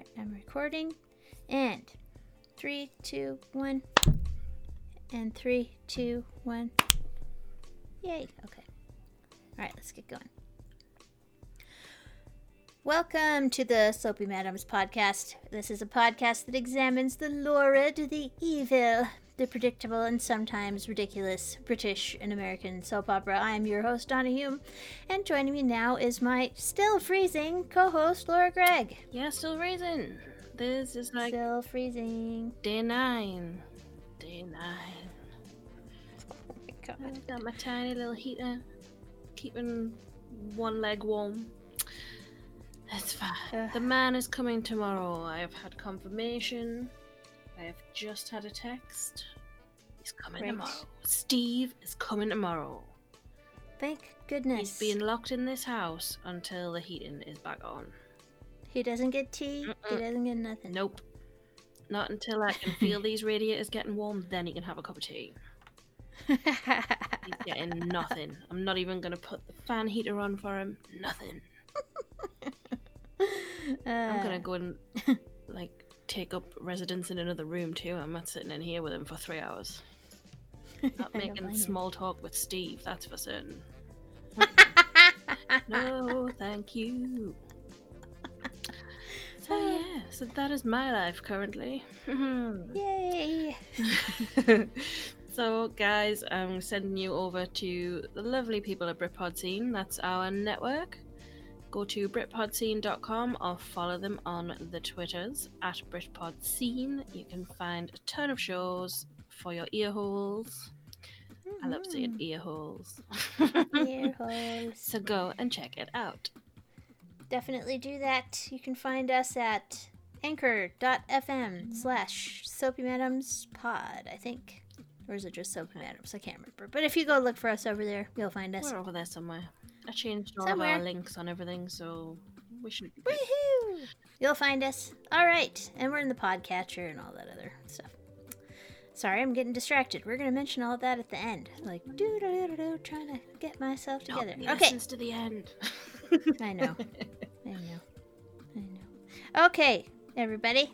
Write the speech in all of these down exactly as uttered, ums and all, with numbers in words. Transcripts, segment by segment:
Alright, I'm recording. And three, two, one. And three, two, one. Yay, okay. Alright, let's get going. Welcome to the Soapy Madams podcast. This is a podcast that examines the lurid, the evil, the predictable, and sometimes ridiculous British and American soap opera. I am your host, Donna Hume, and joining me now is my still freezing co-host, Laura Gregg. Yeah, still freezing. This is like... Still freezing. Day nine. Day nine. Oh my god. I've got my tiny little heater keeping one leg warm. That's fine. Uh, the man is coming tomorrow. I have had confirmation. I have just had a text. He's coming right. tomorrow. Steve is coming tomorrow. Thank goodness. He's being locked in this house until the heating is back on. He doesn't get tea. Mm-mm. He doesn't get nothing. Nope. Not until I can feel these radiators getting warm, then he can have a cup of tea. He's getting nothing. I'm not even going to put the fan heater on for him. Nothing. Uh, I'm gonna go and like take up residence in another room too. I'm not sitting in here with him for three hours. Not making small it. talk with Steve, that's for certain. No, thank you. So yeah, so that is my life currently. Yay! So guys, I'm sending you over to the lovely people at BritPodScene. That's our network. Go to Brit Pod Scene dot com or follow them on the Twitters at BritPodScene. You can find a ton of shows for your ear holes. Mm-hmm. I love seeing ear holes. Ear holes. So go and check it out. Definitely do that. You can find us at anchor dot f m slash Soapy Madams Pod, I think. Or is it just Soapy Madams? I can't remember. But if you go look for us over there, you'll find us. We're over there somewhere. I changed all Somewhere. of our links on everything, so we should... Woohoo! You'll find us. All right. And we're in the podcatcher and all that other stuff. Sorry, I'm getting distracted. We're going to mention all that at the end. Like, doo-doo-doo-doo, trying to get myself together. Nobody okay. listens to the end. I know. I know. I know. Okay, everybody.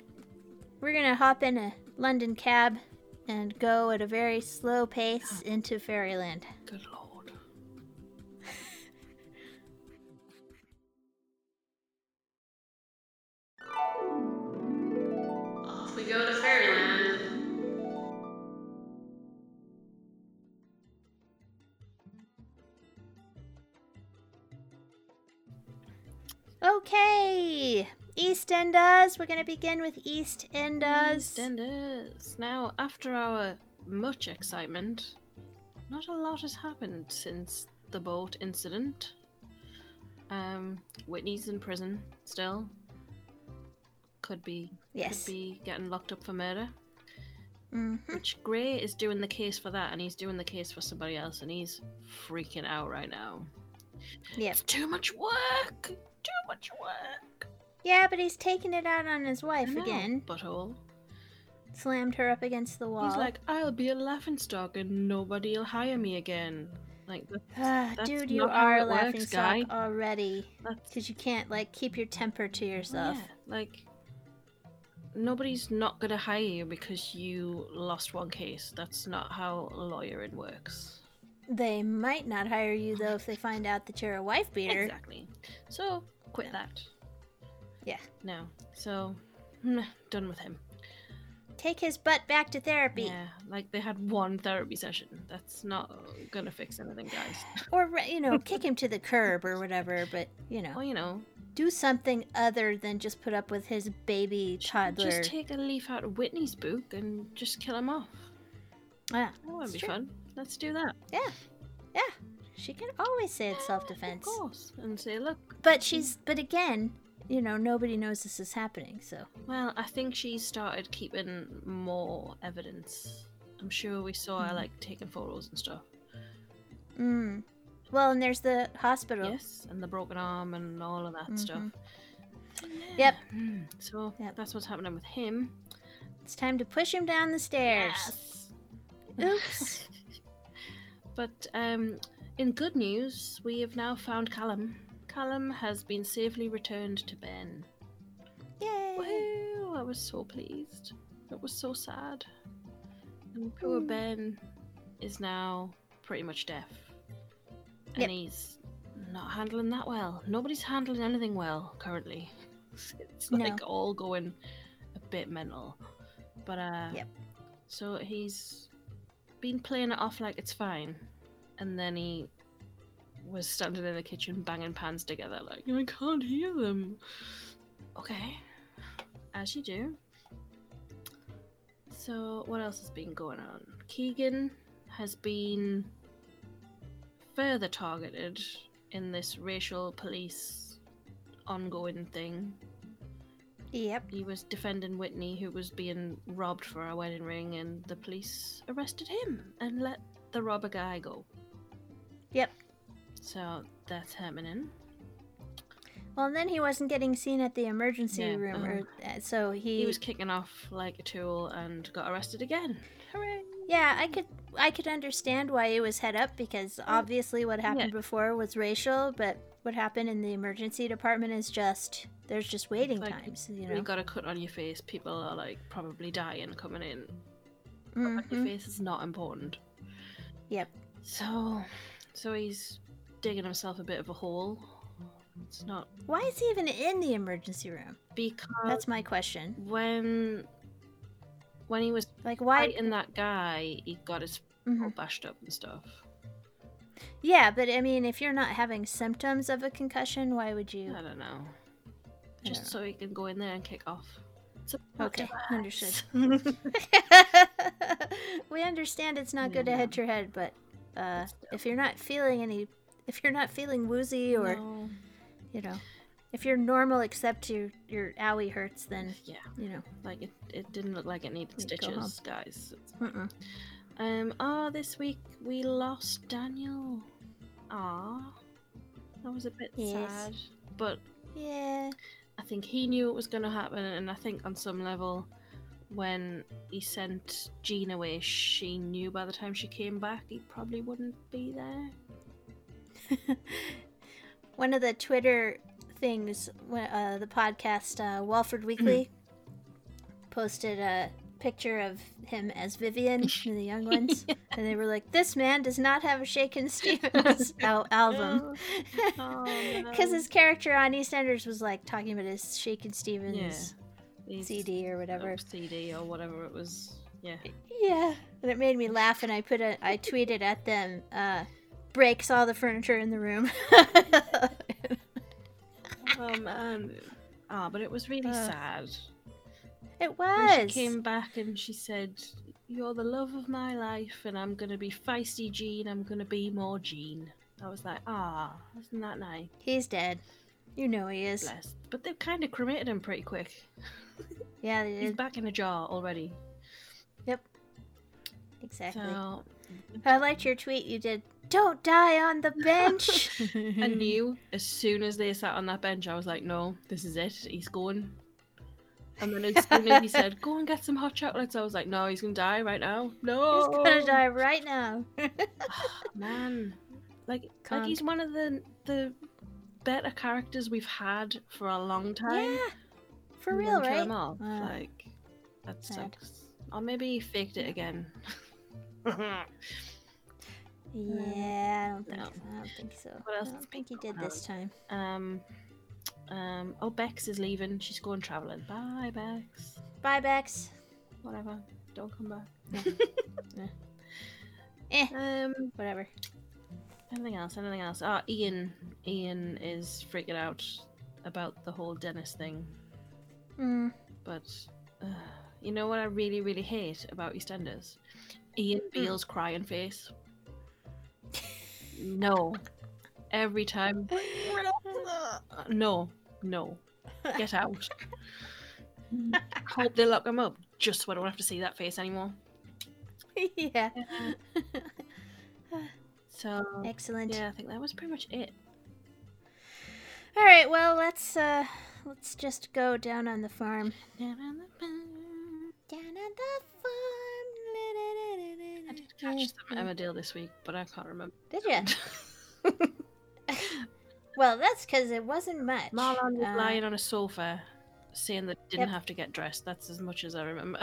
We're going to hop in a London cab and go at a very slow pace into fairyland. Good lord. Go to fairyland. Okay, EastEnders. We're going to begin with EastEnders. EastEnders. Now, after our much excitement, not a lot has happened since the boat incident. Um, Whitney's in prison still. Could be, yes. could be getting locked up for murder. Mm-hmm. Which Gray is doing the case for that, and he's doing the case for somebody else, and he's freaking out right now. Yeah, it's too much work. Too much work. Yeah, but he's taking it out on his wife know, again. Butthole. Slammed her up against the wall. He's like, I'll be a laughingstock, and nobody'll hire me again. Like, that's, that's dude, you are a laughingstock already. Because you can't like keep your temper to yourself. Yeah, like. Nobody's not going to hire you because you lost one case. That's not how lawyering works. They might not hire you, though, if they find out that you're a wife beater. Exactly. So, quit that. Yeah. No. So, done with him. Take his butt back to therapy. Yeah, like they had one therapy session. That's not going to fix anything, guys. Or, you know, kick him to the curb or whatever, but, you know. Well, you know. Do something other than just put up with his baby toddler. Just take a leaf out of Whitney's book and just kill him off. Yeah, that would be true. Fun. Let's do that. Yeah, yeah. She can always say it's self-defense. Of course, and say, look. But she's, but again, you know, nobody knows this is happening. So. Well, I think she started keeping more evidence. I'm sure we saw mm. her like taking photos and stuff. Hmm. Well, and there's the hospital. Yes, and the broken arm and all of that mm-hmm. stuff. Yeah. Yep. So yep. that's what's happening with him. It's time to push him down the stairs. Yes. Oops. But um, in good news, we have now found Callum. Callum has been safely returned to Ben. Yay! Woo-hoo. was so pleased. It was so sad. And poor mm. Ben is now pretty much deaf. And yep. he's not handling that well. Nobody's handling anything well currently. It's like no. all going a bit mental. But uh yep. so he's been playing it off like it's fine. And then he was standing in the kitchen banging pans together like, I can't hear them. Okay. As you do. So what else has been going on? Keegan has been further targeted in this racial police ongoing thing. Yep. He was defending Whitney, who was being robbed for a wedding ring, and the police arrested him and let the robber guy go. Yep. So that's happening. Well, and then he wasn't getting seen at the emergency yeah, room, um, or, uh, so he... He was kicking off like a tool and got arrested again. Hooray! Yeah, I could I could understand why it was head up, because obviously what happened yeah. before was racial, but what happened in the emergency department is just, there's just waiting like, times, you know? You've got a cut on your face, people are like probably dying coming in. Mm-hmm. But your face is not important. Yep. So, so he's digging himself a bit of a hole. It's not. Why is he even in the emergency room? Because that's my question. When, when he was like, why fighting that guy, he got his mm-hmm. all bashed up and stuff. Yeah, but I mean, if you're not having symptoms of a concussion, why would you? I don't know. I Just don't so know. He can go in there and kick off. Okay, understood. We understand it's not no, good to no. hit your head, but uh, if you're not feeling any, if you're not feeling woozy or. No. You know, if you're normal except your your owie hurts, then yeah, you know, like it, it didn't look like it needed stitches, guys. Mm-mm. Um. Oh, this week we lost Daniel. Ah, that was a bit yes. sad, but yeah, I think he knew it was going to happen, and I think on some level, when he sent Jean away, she knew by the time she came back, he probably wouldn't be there. One of the Twitter things, uh, the podcast, uh, Walford Weekly, posted a picture of him as Vivian, one of the young ones, yeah. and they were like, this man does not have a Shakin' Stevens al- album. Because oh, no. his character on EastEnders was like talking about his Shakin' Stevens yeah. C D or whatever. Or C D or whatever it was, yeah. Yeah, and it made me laugh, and I put a, I tweeted at them, uh, breaks all the furniture in the room. Oh man. Oh, but it was really uh, sad. It was. When she came back and she said, you're the love of my life and I'm going to be feisty Jean, I'm going to be more Jean. I was like, ah, oh, isn't that nice? He's dead. You know he is. Blessed. But they've kind of cremated him pretty quick. Yeah, they did. He's back in a jar already. Yep. Exactly. So... I liked your tweet you did. Don't die on the bench. I knew as soon as they sat on that bench, I was like, no, this is it. He's going. And then as soon as he said, go and get some hot chocolates, I was like, no, he's going to die right now. No. He's going to die right now. Oh, man. Like, like, he's one of the the better characters we've had for a long time. Yeah. For and real, right? Wow. Like, that sucks. Sad. Or maybe he faked it again. Yeah, I don't think no. so. I don't think so. What else? I don't think he did this time. Um, um. Oh, Bex is leaving. She's going traveling. Bye, Bex. Bye, Bex. Whatever. Don't come back. Yeah. Eh. Um. Whatever. Anything else? Anything else? Ah, oh, Ian. Ian is freaking out about the whole Dennis thing. Hmm. But uh, you know what I really, really hate about EastEnders? Ian Beale's mm. crying face. No. Every time. No. No. Get out. Hope they lock him up just so I don't have to see that face anymore. Yeah. So. Excellent. Yeah, I think that was pretty much it. All right, well, let's uh let's just go down on the farm. Down on the farm. Down on the farm. I did catch some Emmerdale this week, but I can't remember. Did you? Well, that's because it wasn't much. Marlon was uh, lying on a sofa, saying that didn't yep. have to get dressed. That's as much as I remember.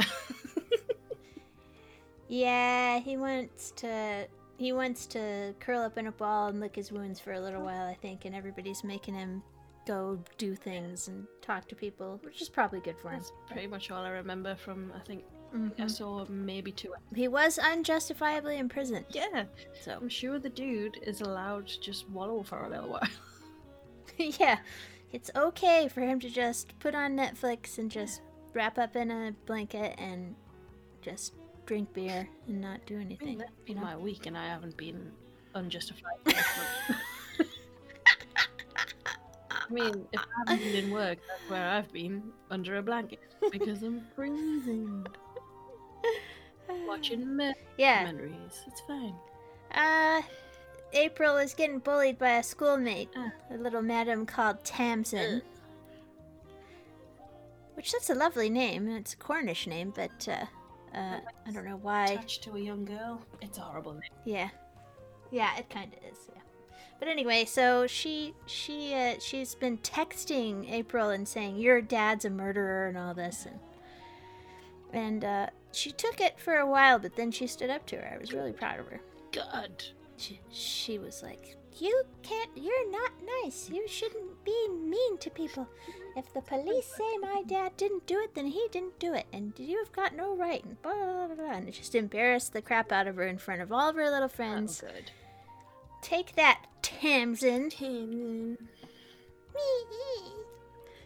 Yeah, he wants to he wants to curl up in a ball and lick his wounds for a little while, I think, and everybody's making him go do things and talk to people, which is probably good for him. That's pretty much all I remember from, I think, mm-hmm. I saw maybe two. He was unjustifiably imprisoned. Yeah, so I'm sure the dude is allowed to just wallow for a little while. Yeah, it's okay for him to just put on Netflix and just wrap up in a blanket and just drink beer and not do anything. I mean, that's been my week and I haven't been unjustified. I mean, if I haven't been in work, that's where I've been, under a blanket, because I'm freezing. Watching me- yeah. documentaries. It's fine. Uh... April is getting bullied by a schoolmate, uh, a little madam called Tamsin. Uh, Which, that's a lovely name, and it's a Cornish name, but uh, uh, I don't know why. Attached to a young girl, it's a horrible name. Yeah. Yeah, it kind of is, yeah. But anyway, so she, she, uh, she's been texting April and saying, your dad's a murderer and all this, and, and uh, she took it for a while, but then she stood up to her. I was really proud of her. God. She, she was like, you can't, you're not nice. You shouldn't be mean to people. If the police say my dad didn't do it, then he didn't do it. And you've got no right. And blah, blah, blah, blah. And it just embarrassed the crap out of her in front of all of her little friends. Oh, good. Take that, Tamsin. Tamsin.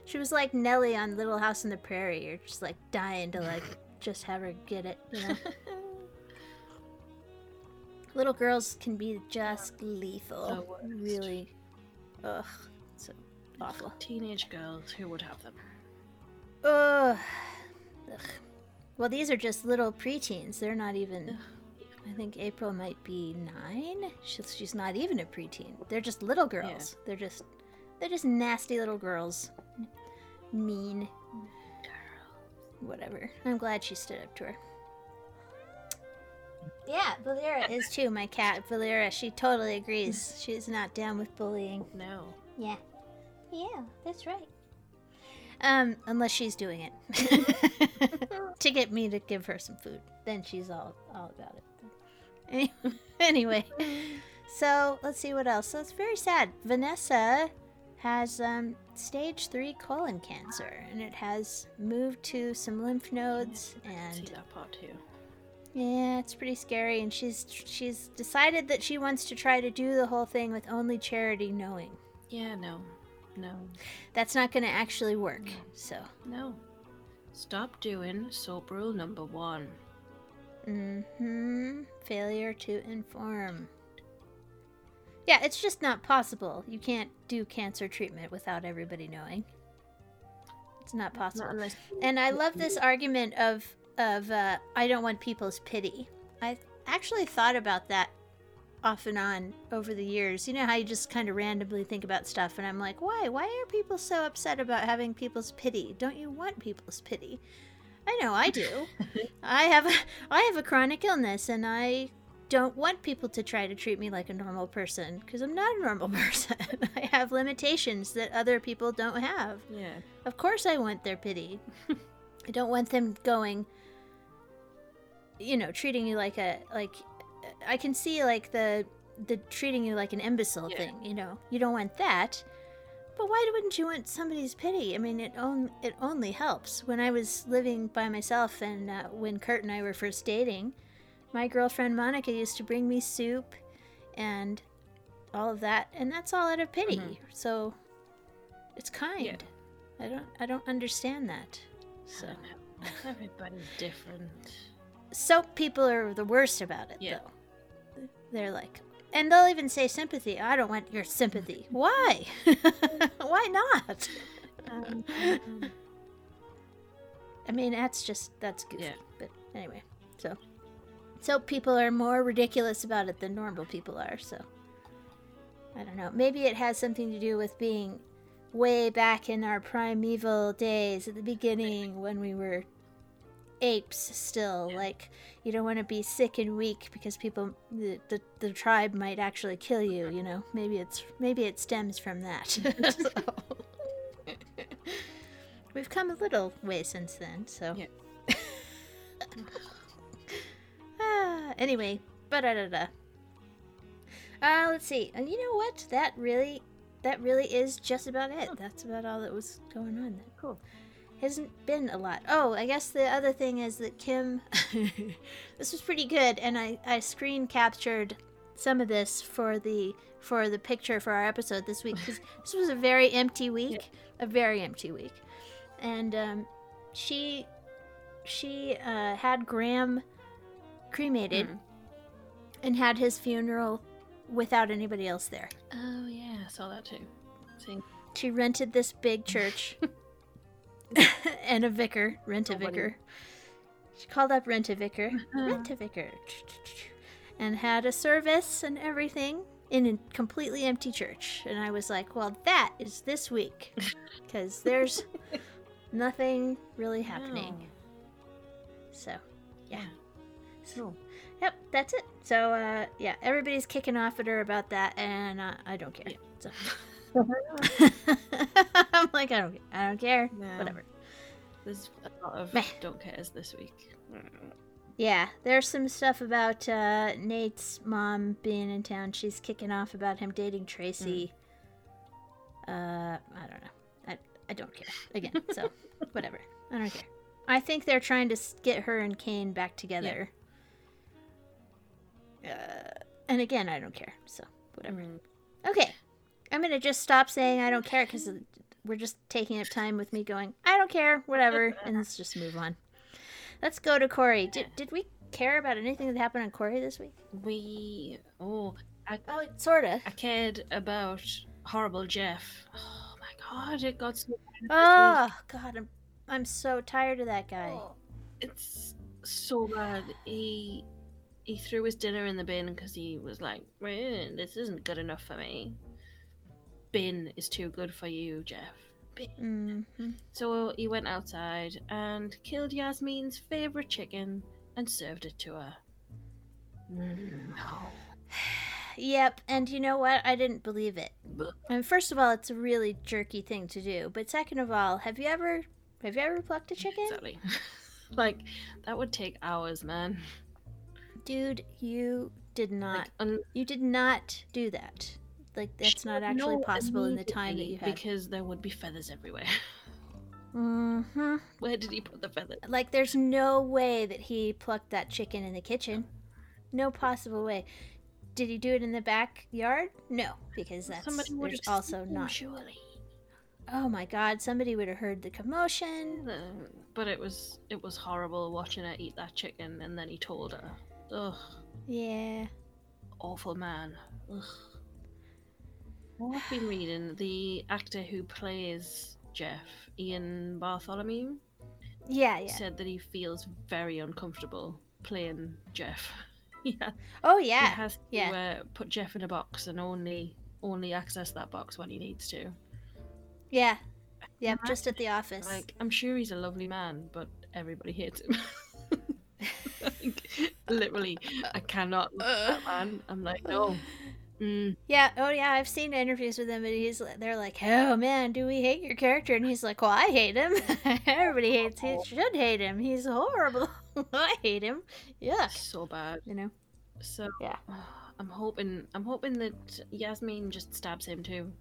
She was like Nellie on Little House on the Prairie. You're just like dying to like, just have her get it, you know? Little girls can be just lethal. Really. Ugh. So awful. Teenage girls, who would have them? Ugh. Ugh. Well, these are just little preteens. They're not even... Ugh. I think April might be nine. She's, she's not even a preteen. They're just little girls. Yeah. They're just... They're just nasty little girls. Mean. Girl. Whatever. I'm glad she stood up to her. Yeah, Valera is too, my cat. Valera, she totally agrees. She's not down with bullying. No. Yeah. Yeah, that's right. Um, unless she's doing it. To get me to give her some food. Then she's all, all about it. Anyway. So, let's see what else. So, it's very sad. Vanessa has um, stage three colon cancer. And it has moved to some lymph nodes. I and see that part too. Yeah, it's pretty scary, and she's she's decided that she wants to try to do the whole thing with only charity knowing. Yeah, no, no. That's not going to actually work, no. so. No. Stop doing soap rule number one. Mm-hmm. Failure to inform. Yeah, it's just not possible. You can't do cancer treatment without everybody knowing. It's not possible. Not and I love this argument of... of uh, I don't want people's pity. I've actually thought about that off and on over the years. You know how you just kind of randomly think about stuff, and I'm like, why? Why are people so upset about having people's pity? Don't you want people's pity? I know I do. I have a, I have a chronic illness, and I don't want people to try to treat me like a normal person, because I'm not a normal person. I have limitations that other people don't have. Yeah. Of course I want their pity. I don't want them going... you know, treating you like a, like, I can see, like, the, the treating you like an imbecile yeah. thing, you know. You don't want that, but why wouldn't you want somebody's pity? I mean, it, on, it only helps. When I was living by myself and uh, when Kurt and I were first dating, my girlfriend Monica used to bring me soup and all of that, and that's all out of pity. Mm-hmm. So, it's kind. Yeah. I don't, I don't understand that. So, everybody's different. Soap people are the worst about it, yeah. though. They're like, and they'll even say sympathy. I don't want your sympathy. Why? Why not? Um, um, I mean, that's just, that's goofy. Yeah. But anyway, so. Soap people are more ridiculous about it than normal people are, so. I don't know. Maybe it has something to do with being way back in our primeval days at the beginning when we were apes still, yeah. like, you don't want to be sick and weak because people, the, the the tribe might actually kill you, you know? Maybe it's maybe it stems from that. We've come a little way since then, so. Yeah. ah, anyway, ba da da da. Uh, let's see. And you know what? That really, that really is just about it. Oh. That's about all that was going on. Cool. Hasn't been a lot. Oh, I guess the other thing is that Kim, this was pretty good, and I, I screen captured some of this for the for the picture for our episode this week, because this was a very empty week, yeah. a very empty week, and um, she she uh, had Graham cremated mm. and had his funeral without anybody else there. Oh yeah, I saw that too. See? She rented this big church. and a vicar, rent a vicar. She called up rent a vicar, uh-huh. rent a vicar, and had a service and everything in a completely empty church. And I was like, "Well, that is this week, because there's nothing really happening." No. So, yeah. So, yep, that's it. So, uh, yeah, everybody's kicking off at her about that, and uh, I don't care. Yeah. So. I'm like, I don't care. I don't care. No. Whatever. There's a lot of Meh. don't cares this week. Yeah, there's some stuff about uh, Nate's mom being in town. She's kicking off about him dating Tracy. Mm. Uh, I don't know. I I don't care. Again, so whatever. I don't care. I think they're trying to get her and Kane back together. Yeah. Uh, and again, I don't care. So whatever. Mm. Okay. I'm going to just stop saying I don't care because we're just taking up time with me going, I don't care, whatever, and let's just move on. Let's go to Corey. Did, did we care about anything that happened on Corey this week? We, oh, I, well, sort of. I cared about horrible Jeff. Oh, my God, it got so bad. Oh, God, I'm, I'm so tired of that guy. Oh, it's so bad. He... He threw his dinner in the bin because he was like, eh, this isn't good enough for me. Bin is too good for you, Jeff. Bin. Mm-hmm. So he went outside and killed Yasmin's favourite chicken and served it to her. Mm. Oh. Yep, and you know what? I didn't believe it. I mean, first of all, it's a really jerky thing to do. But second of all, have you ever have you ever plucked a chicken? Exactly. Like, that would take hours, man. Dude, you did not. Like, un- you did not do that. Like, that's not actually possible in the time that you had. Because there would be feathers everywhere. Mm-hmm. Where did he put the feathers? Like, there's no way that he plucked that chicken in the kitchen. No possible way. Did he do it in the backyard? No, because that's there's also not. Surely. Oh my God! Somebody would have heard the commotion. But it was it was horrible watching her eat that chicken, and then he told her. Ugh. Yeah. Awful man. Ugh. I've been reading the actor who plays Jeff, Ian Bartholomew. Yeah, yeah. Said that he feels very uncomfortable playing Jeff. yeah. Oh yeah. He has to yeah. Uh, put Jeff in a box and only only access that box when he needs to. Yeah. Yeah. And just at the office. Like, I'm sure he's a lovely man, but everybody hates him. like, literally, I cannot look at that man. I'm like, no. Mm. Yeah, oh yeah, I've seen interviews with him, and he's they're like, oh man, do we hate your character? And he's like, well, I hate him. Everybody hates him. Should hate him. He's horrible. I hate him. Yeah, so bad. You know. So yeah, I'm hoping I'm hoping that Yasmin just stabs him too.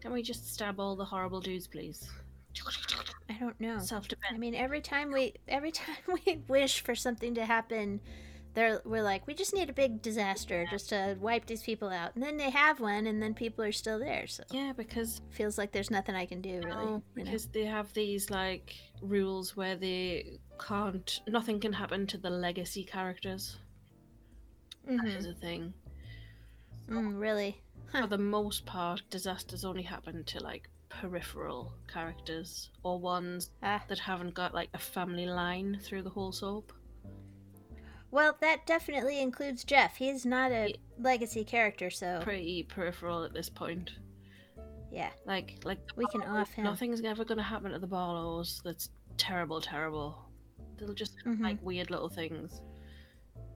Can we just stab all the horrible dudes, please? I don't know. Self-defense. I mean, every time we every time we wish for something to happen. They're, we're like, we just need a big disaster yeah. just to wipe these people out. And then they have one, and then people are still there. So yeah, because... feels like there's nothing I can do, really. No, because you know? They have these, like, rules where they can't... Nothing can happen to the legacy characters. Mm-hmm. That is a thing. Mm, really? Huh. For the most part, disasters only happen to, like, peripheral characters. Or ones ah. that haven't got, like, a family line through the whole soap. Well, that definitely includes Jeff. He's not a yeah. legacy character, so... Pretty peripheral at this point. Yeah. Like, like we can off him. Nothing's ever going to happen to the Barlows. That's terrible, terrible. They'll just mm-hmm. like weird little things.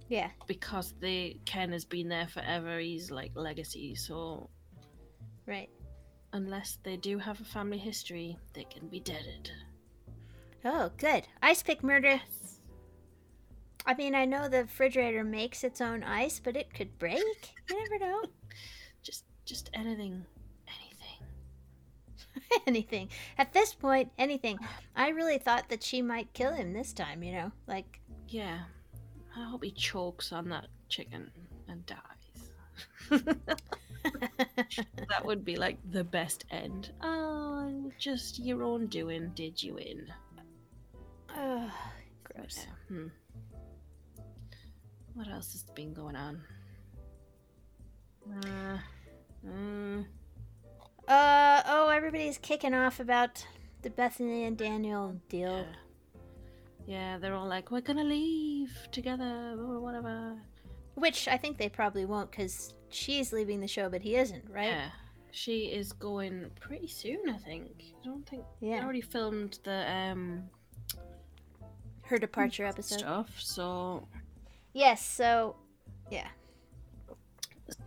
Yeah. Because they Ken has been there forever. He's like legacy, so... Right. unless they do have a family history, they can be deaded. Oh, good. Ice pick murder. Yes. I mean, I know the refrigerator makes its own ice, but it could break. You never know. Just, just anything. Anything. anything. At this point, anything. I really thought that she might kill him this time, you know? Like... Yeah. I hope he chokes on that chicken and dies. That would be like the best end. Oh, just your own doing did you in. Oh, gross. Yeah. Hmm. What else has been going on? Uh, mm. uh oh, everybody's kicking off about the Bethany and Daniel deal. Yeah. Yeah, they're all like, we're gonna leave together, or whatever. Which I think they probably won't, because she's leaving the show, but he isn't, right? Yeah, she is going pretty soon, I think. I don't think... Yeah. They already filmed the, um... her departure episode. Stuff, so... Yes, so... Yeah.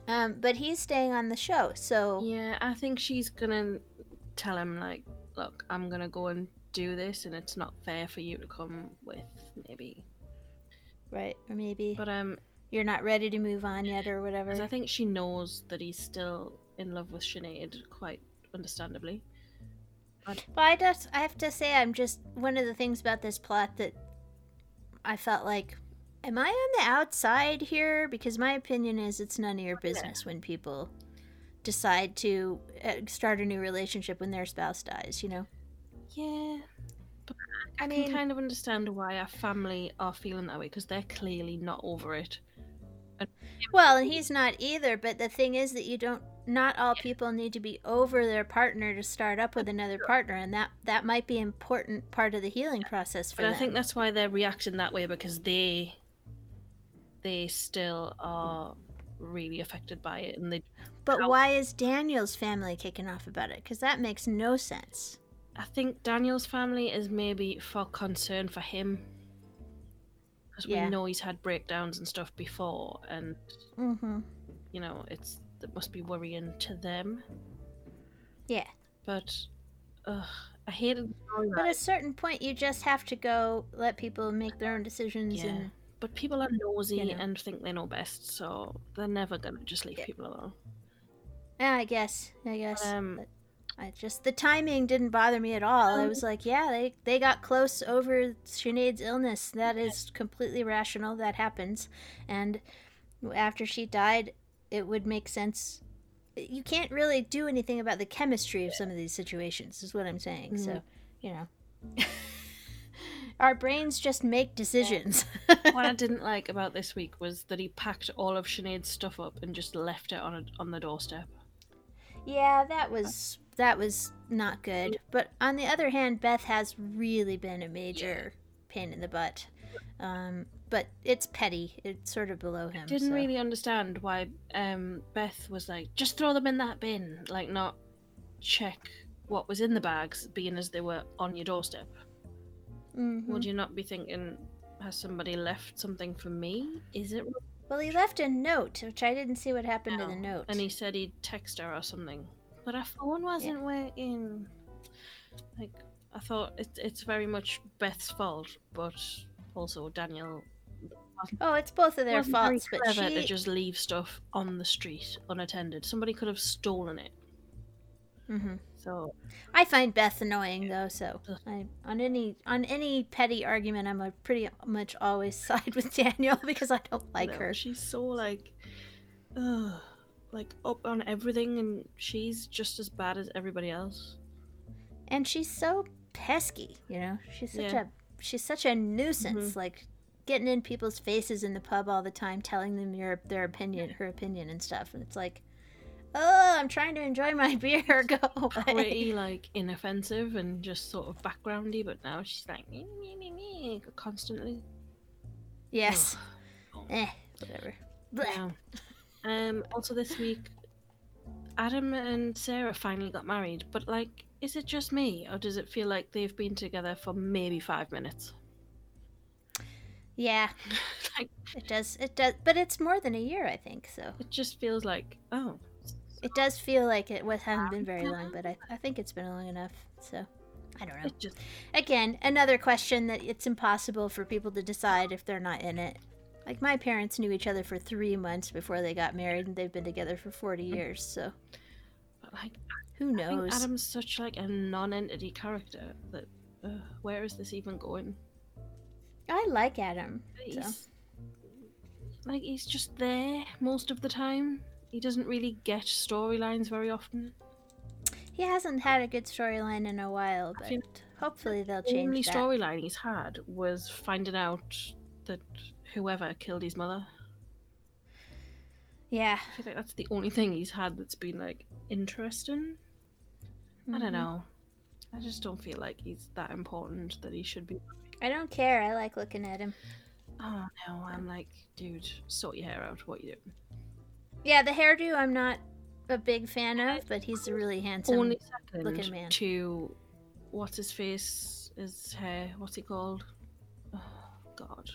Um, but he's staying on the show, so... Yeah, I think she's gonna tell him, like, look, I'm gonna go and... do this, and it's not fair for you to come with, maybe. Right, or maybe but um you're not ready to move on yet, or whatever. I think she knows that he's still in love with Sinead, quite understandably. But I just, I have to say, I'm just one of the things about this plot that I felt like, am I on the outside here? Because my opinion is it's none of your business when people decide to start a new relationship when their spouse dies, you know? Yeah, but I, I mean, can kind of understand why our family are feeling that way, because they're clearly not over it. And- well, and he's not either, but the thing is that you don't, not all yeah. people need to be over their partner to start up with another sure. partner, and that, that might be an important part of the healing yeah. process for but them. But I think that's why they're reacting that way, because they, they still are really affected by it. and they. But why is Daniel's family kicking off about it? Because that makes no sense. I think Daniel's family is maybe for concern for him, because yeah. we know he's had breakdowns and stuff before, and mm-hmm. you know, it's it must be worrying to them. Yeah. But ugh, I hated. But at a certain point, you just have to go let people make their own decisions. Yeah. And, but people are nosy you know. and think they know best, so they're never gonna just leave yeah. people alone. Yeah, I guess. I guess. Um, but- I just, the timing didn't bother me at all. I was like, yeah, they, they got close over Sinead's illness. That is completely rational. That happens. And after she died, it would make sense. You can't really do anything about the chemistry of some of these situations, is what I'm saying. Mm-hmm. So, you know, our brains just make decisions. What I didn't like about this week was that he packed all of Sinead's stuff up and just left it on a, on the doorstep. Yeah, that was... That was not good. But on the other hand, Beth has really been a major yeah. pain in the butt. Um, but it's petty. It's sort of below him. I didn't so. really understand why um, Beth was like, just throw them in that bin. Like, not check what was in the bags, being as they were on your doorstep. Mm-hmm. Would you not be thinking, has somebody left something for me? Is it... Well, he left a note, which I didn't see what happened no. to the note. And he said he'd text her or something. But our phone wasn't yeah. working. Like, I thought it, it's very much Beth's fault, but also Daniel. Oh, it's both of their faults, but she... They just leave stuff on the street unattended. Somebody could have stolen it. Mm-hmm. So I find Beth annoying, though, so I, on any on any petty argument, I'm a pretty much always side with Daniel because I don't like no, her. She's so, like... Ugh. Like, up on everything, and she's just as bad as everybody else. And she's so pesky, you know? She's such yeah. a she's such a nuisance, mm-hmm. like, getting in people's faces in the pub all the time, telling them your their opinion, her opinion and stuff. And it's like, oh, I'm trying to enjoy my beer, go away. Pretty, like, inoffensive and just sort of backgroundy, but now she's like, me, me, me, me, constantly. Yes. Oh. Eh, whatever. Yeah. Um, also this week, Adam and Sarah finally got married, but like, is it just me, or does it feel like they've been together for maybe five minutes? Yeah, like, it does, it does, but it's more than a year, I think, so. It just feels like, oh, It does feel like it hasn't been very long, but I, I think it's been long enough, so I don't know. Just... Again, another question that it's impossible for people to decide if they're not in it. Like, my parents knew each other for three months before they got married, and they've been together for forty years, so... But, like, who knows? I think Adam's such, like, a non-entity character that... Uh, where is this even going? I like Adam. He's, so. Like, he's just there most of the time. He doesn't really get storylines very often. He hasn't had a good storyline in a while, but hopefully they'll change that. The only storyline he's had was finding out that whoever killed his mother. Yeah. I feel like that's the only thing he's had that's been, like, interesting. Mm-hmm. I don't know. I just don't feel like he's that important that he should be. I don't care. I like looking at him. Oh, no. I'm like, dude, sort your hair out. What are you doing? Yeah, the hairdo I'm not a big fan of, but he's a really handsome looking man. To what's his face, his hair, what's he called? Oh, God.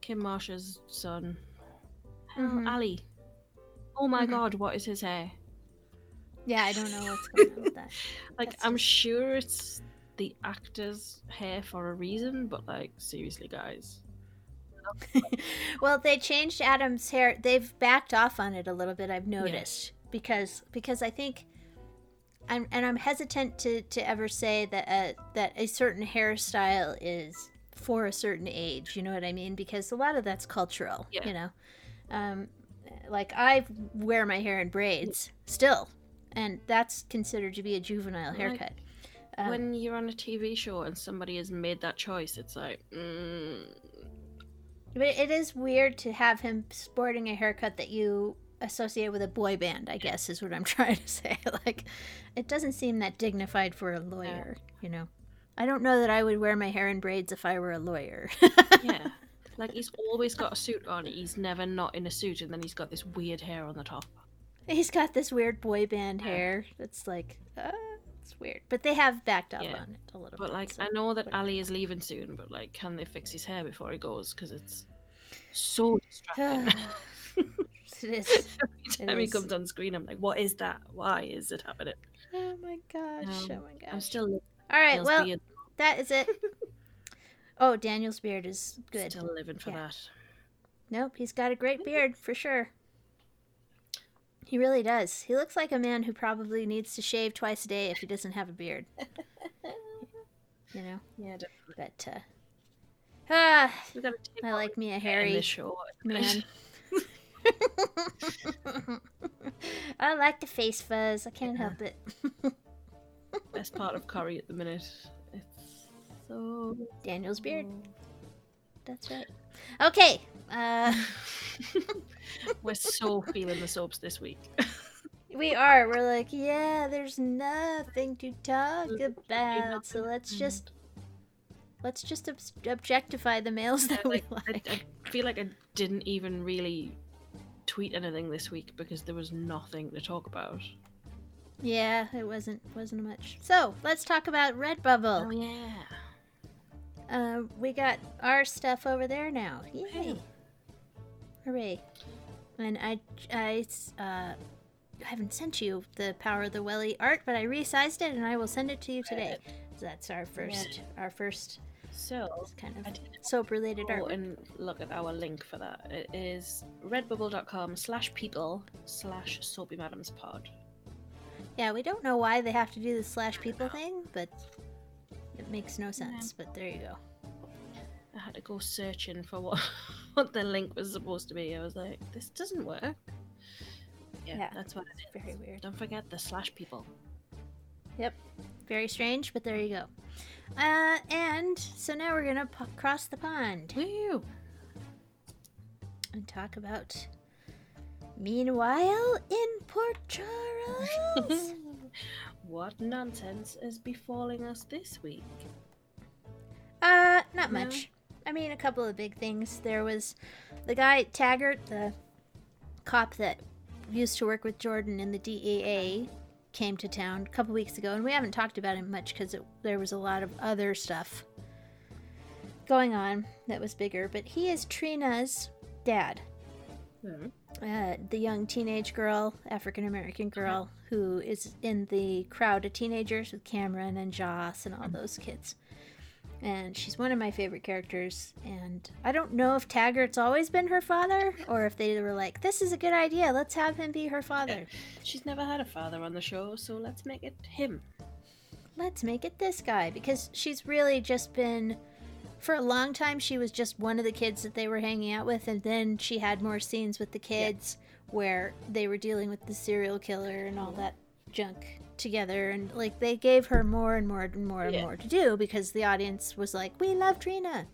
Kim Marsh's son. Mm-hmm. Oh, Ali. Oh, my mm-hmm. God, what is his hair? Yeah, I don't know what's going on with that. Like, That's... I'm sure it's the actor's hair for a reason, but, like, seriously, guys. Well, they changed Adam's hair. They've backed off on it a little bit, I've noticed. Yeah. Because because I think, I'm, and I'm hesitant to, to ever say that a, that a certain hairstyle is for a certain age, you know what I mean? Because a lot of that's cultural, yeah. you know? Um, like, I wear my hair in braids yeah. still. And that's considered to be a juvenile haircut. Like, um, when you're on a T V show and somebody has made that choice, it's like, mm. But it is weird to have him sporting a haircut that you associate with a boy band, I guess, is what I'm trying to say. Like, it doesn't seem that dignified for a lawyer, yeah. you know? I don't know that I would wear my hair in braids if I were a lawyer. Yeah. Like, he's always got a suit on. He's never not in a suit, and then he's got this weird hair on the top. He's got this weird boy band hair that's like, uh, it's weird. But they have backed up yeah. on it a little but bit. But, like, so I know that Ali is leaving soon, but, like, can they fix his hair before he goes? Because it's so distracting. It is. Every time it is. He comes on screen, I'm like, what is that? Why is it happening? Oh, my gosh. Um, oh, my gosh. I'm still living All right, Daniel's well, beard. That is it. Oh, Daniel's beard is good. Still living for yeah. that. Nope, he's got a great beard, for sure. He really does. He looks like a man who probably needs to shave twice a day if he doesn't have a beard. You know? Yeah, definitely. But, uh... Ah, I like me a hairy man. I like the face fuzz. I can't yeah. help it. Best part of curry at the minute. It's so... Daniel's beard. That's right. Okay. Uh... We're so feeling the soaps this week. We are. We're like, yeah, there's nothing to talk about, so let's just let's just ob- objectify the males that yeah, we like. I, I feel like I didn't even really tweet anything this week because there was nothing to talk about. Yeah, it wasn't wasn't much. So let's talk about Redbubble. Oh yeah. Uh, we got our stuff over there now. Yay! Hey. Hooray! And I, I, uh, haven't sent you the Power of the Welly art, but I resized it, and I will send it to you today. So that's our first, yeah. our first. So kind of soap-related art. And look at our link for that. It is redbubble dot com slash people slash soapy madams pod. Yeah, we don't know why they have to do the slash people thing, but it makes no sense. Yeah. But there you go. I had to go searching for what, what the link was supposed to be. I was like, this doesn't work. Yeah, yeah that's what it is. Very weird. Don't forget the slash people. Yep. Very strange, but there you go. Uh, and so now we're going to po- cross the pond. Woo! And talk about Meanwhile in Port Charles. What nonsense is befalling us this week? Uh, not no. much. I mean, a couple of big things. There was the guy, Taggart, the cop that used to work with Jordan in the D E A, came to town a couple weeks ago, and we haven't talked about him much because there was a lot of other stuff going on that was bigger, but he is Trina's dad. Mm-hmm. uh, the young teenage girl, African-American girl, who is in the crowd of teenagers with Cameron and Joss and all those kids. And she's one of my favorite characters. And I don't know if Taggart's always been her father or if they were like, this is a good idea. Let's have him be her father. She's never had a father on the show, so let's make it him. Let's make it this guy, because she's really just been, for a long time, she was just one of the kids that they were hanging out with. And then she had more scenes with the kids yeah. where they were dealing with the serial killer and all that junk together, and like they gave her more and more and more and yeah. more to do because the audience was like, we love Trina.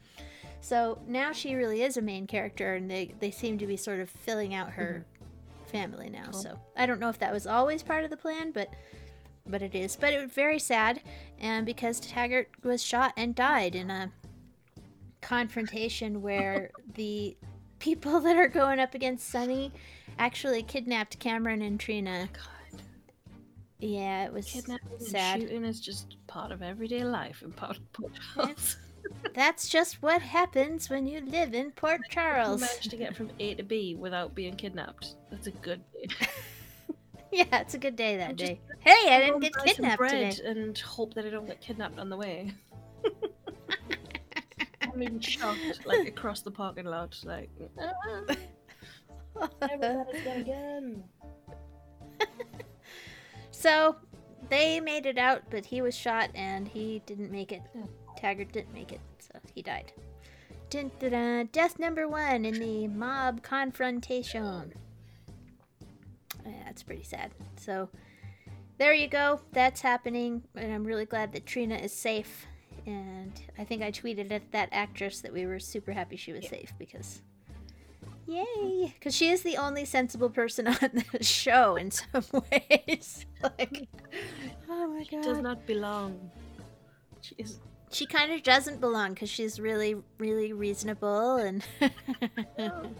So now she really is a main character, and they they seem to be sort of filling out her mm-hmm. family now. Cool. So I don't know if that was always part of the plan, but but it is. But it was very sad, and because Taggart was shot and died in a confrontation where the people that are going up against Sunny actually kidnapped Cameron and Trina. God. Yeah, it was kidnapping sad. And shooting is just part of everyday life in Port Charles. That's just what happens when you live in Port Charles. You managed to get from A to B without being kidnapped. That's a good day. Yeah, it's a good day that I'm day. Just, hey, I didn't get kidnapped bread today. And hope that I don't get kidnapped on the way. I'm even shocked, like across the parking lot, like. Ah, everybody's done again. So they made it out, but he was shot and he didn't make it. Taggart didn't make it, so he died. Dun, dun, dun, death number one in the mob confrontation. Yeah, that's pretty sad. So there you go. That's happening, and I'm really glad that Trina is safe. And I think I tweeted at that actress that we were super happy she was yeah. safe because... Yay! Because she is the only sensible person on the show in some ways. Like, oh my god, she does not belong. She is. She kind of doesn't belong because she's really, really reasonable, and oh, that'll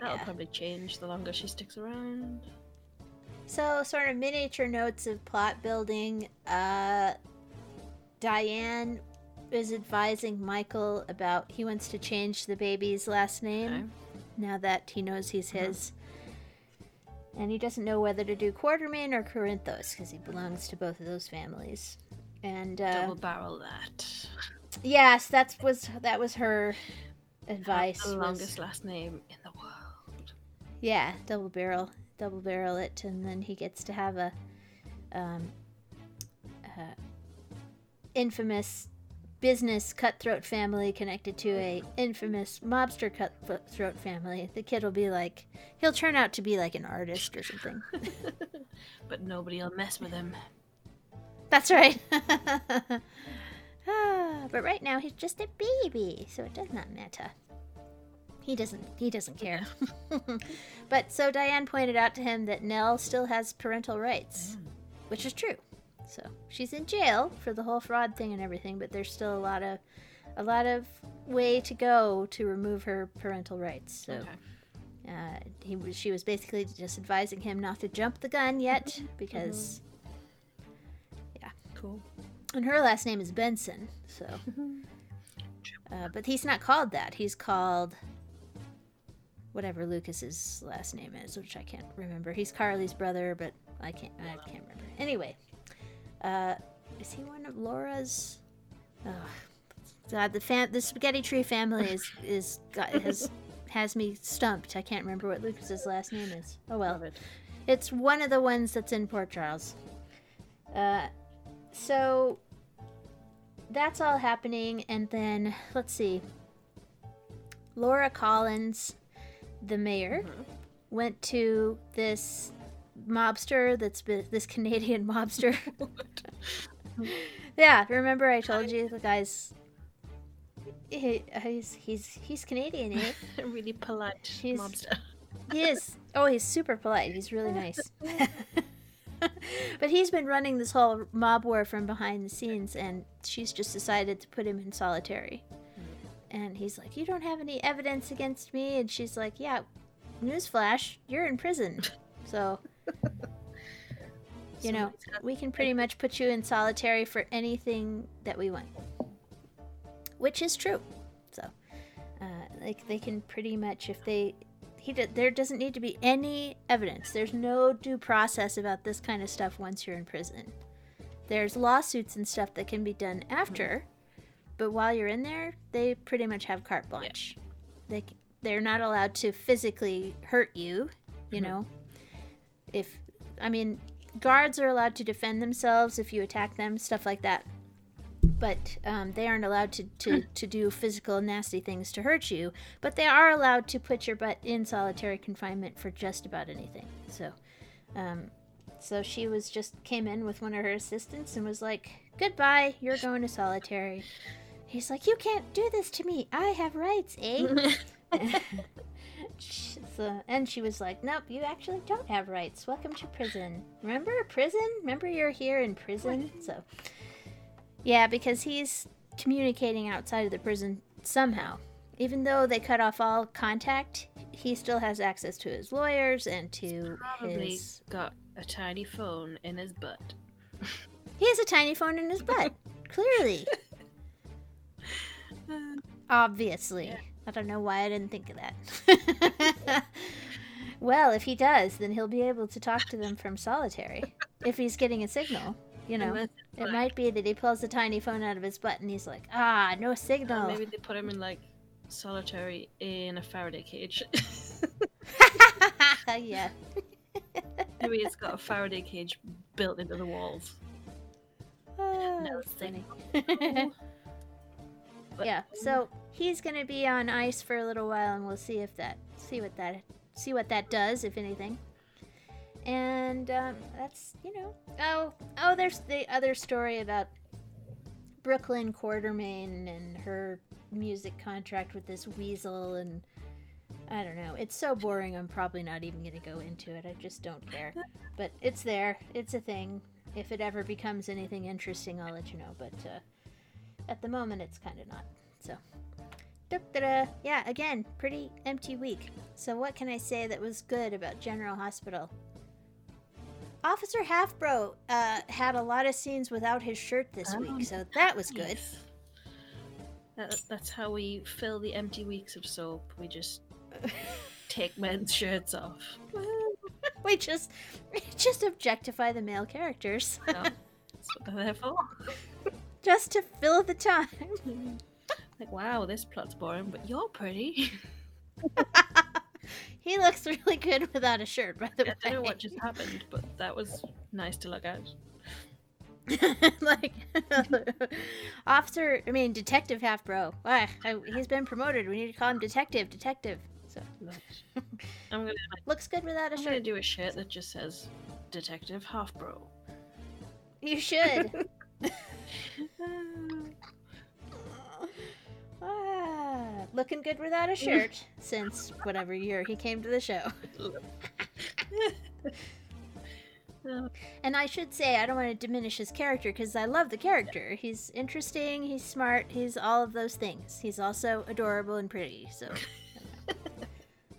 yeah. probably change the longer she sticks around. So, sort of miniature notes of plot building. Uh, Diane is advising Michael about he wants to change the baby's last name. Okay. Now that he knows he's his. Mm-hmm. And he doesn't know whether to do Quartermain or Corinthos, because he belongs to both of those families. And uh, double barrel that. Yes, that was that was her advice. The longest was, last name in the world. Yeah, double barrel, double barrel it, and then he gets to have a um, uh, infamous business cutthroat family connected to a infamous mobster cutthroat family. The kid will be like, he'll turn out to be like an artist or something. But nobody will mess with him. That's right. Ah, but right now he's just a baby, so it does not matter. He doesn't, he doesn't care. But so Diane pointed out to him that Nell still has parental rights, mm. which is true. So she's in jail for the whole fraud thing and everything, but there's still a lot of, a lot of way to go to remove her parental rights. So okay. uh, he was, she was basically just advising him not to jump the gun yet, because, mm-hmm. yeah, cool. And her last name is Benson, so. uh, but he's not called that. He's called whatever Lucas's last name is, which I can't remember. He's Carly's brother, but I can't. I can't remember. Anyway. Uh, is he one of Laura's? Oh, God, the fam- the Spaghetti Tree family is is got, has has me stumped. I can't remember what Lucas's last name is. Oh well, it. It's one of the ones that's in Port Charles. Uh, so that's all happening, and then let's see. Laura Collins, the mayor, mm-hmm. went to this. Mobster that's been this Canadian mobster. Yeah, remember I told you the guy's he, he's he's he's Canadian, eh? Really polite he's, mobster. He is. Oh, he's super polite. He's really nice. But he's been running this whole mob war from behind the scenes, and she's just decided to put him in solitary. And he's like, "You don't have any evidence against me," and she's like, "Yeah, newsflash, you're in prison." So you know, we can pretty much put you in solitary for anything that we want, which is true. So, uh, like they can pretty much, if they, He did, there doesn't need to be any evidence. There's no due process about this kind of stuff once you're in prison. There's lawsuits and stuff that can be done after, mm-hmm. but while you're in there, they pretty much have carte blanche. Yeah. They they're not allowed to physically hurt you, you mm-hmm. know. If I mean, guards are allowed to defend themselves if you attack them, stuff like that. But um, they aren't allowed to, to, to do physical nasty things to hurt you. But they are allowed to put your butt in solitary confinement for just about anything. So um, so she was just came in with one of her assistants and was like, "Goodbye, you're going to solitary." He's like, "You can't do this to me. I have rights, eh?" So, and she was like, "Nope, you actually don't have rights. Welcome to prison. Remember prison? Remember you're here in prison?" So... yeah, because he's communicating outside of the prison somehow. Even though they cut off all contact, he still has access to his lawyers and to he's probably his... got a tiny phone in his butt. He has a tiny phone in his butt. Clearly. Obviously. Yeah. I don't know why I didn't think of that. Well, if he does, then he'll be able to talk to them from solitary. If he's getting a signal. You know, it like, might be that he pulls a tiny phone out of his butt and he's like, ah, no signal. Uh, maybe they put him in, like, solitary in a Faraday cage. Yeah. Maybe it's got a Faraday cage built into the walls. Oh, no signal. But, yeah, so he's going to be on ice for a little while and we'll see if that, see what that, see what that does, if anything. And um, that's, you know, oh, oh, there's the other story about Brooklyn Quartermain and her music contract with this weasel, and I don't know. It's so boring, I'm probably not even going to go into it. I just don't care. But it's there. It's a thing. If it ever becomes anything interesting, I'll let you know. But uh, at the moment, it's kind of not. So, da-da-da. Yeah, again, pretty empty week. So what can I say that was good about General Hospital? Officer Halfbro uh, had a lot of scenes without his shirt this oh, week, so that was good. That, that's how we fill the empty weeks of soap. We just take men's shirts off. We just we just objectify the male characters. No, that's what they're there for. Just to fill the time. Like, wow, this plot's boring, but you're pretty. He looks really good without a shirt, by the way. I don't know what just happened, but that was nice to look at. Like, Officer, I mean, Detective Halfbro. Wow, I, he's been promoted. We need to call him Detective, Detective. So, I'm gonna looks good without a I'm shirt. I'm gonna do a shirt that just says Detective Halfbro. You should. Ah, looking good without a shirt since whatever year he came to the show. And I should say, I don't want to diminish his character because I love the character. He's interesting, he's smart, he's all of those things. He's also adorable and pretty, so I don't know,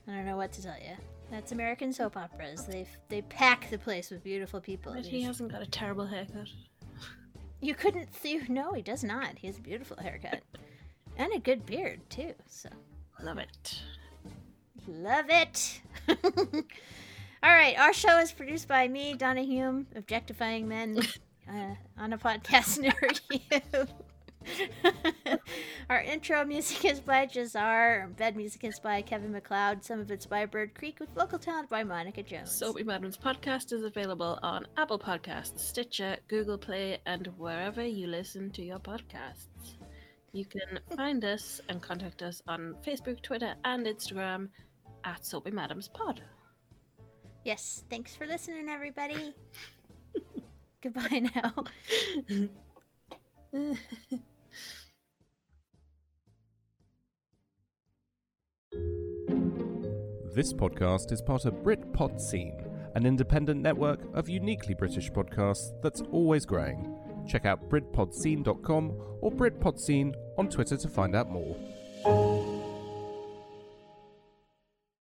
I don't know what to tell you. That's American soap operas. They they pack the place with beautiful people. But he hasn't got a terrible haircut. You couldn't see. No, he does not. He has a beautiful haircut. And a good beard, too, so. Love it. Love it! All right, our show is produced by me, Donna Hume, Objectifying Men, uh, on a podcast near you. Our intro music is by Jazar, our bed music is by Kevin MacLeod, some of it's by Bird Creek, with vocal talent by Monica Jones. Soapy Madams podcast is available on Apple Podcasts, Stitcher, Google Play, and wherever you listen to your podcasts. You can find us and contact us on Facebook, Twitter, and Instagram at Soapy Madams Pod. Yes, thanks for listening, everybody. Goodbye now. This podcast is part of BritPodScene, an independent network of uniquely British podcasts that's always growing. Check out Brit Pod Scene dot com or BritPodScene on Twitter to find out more.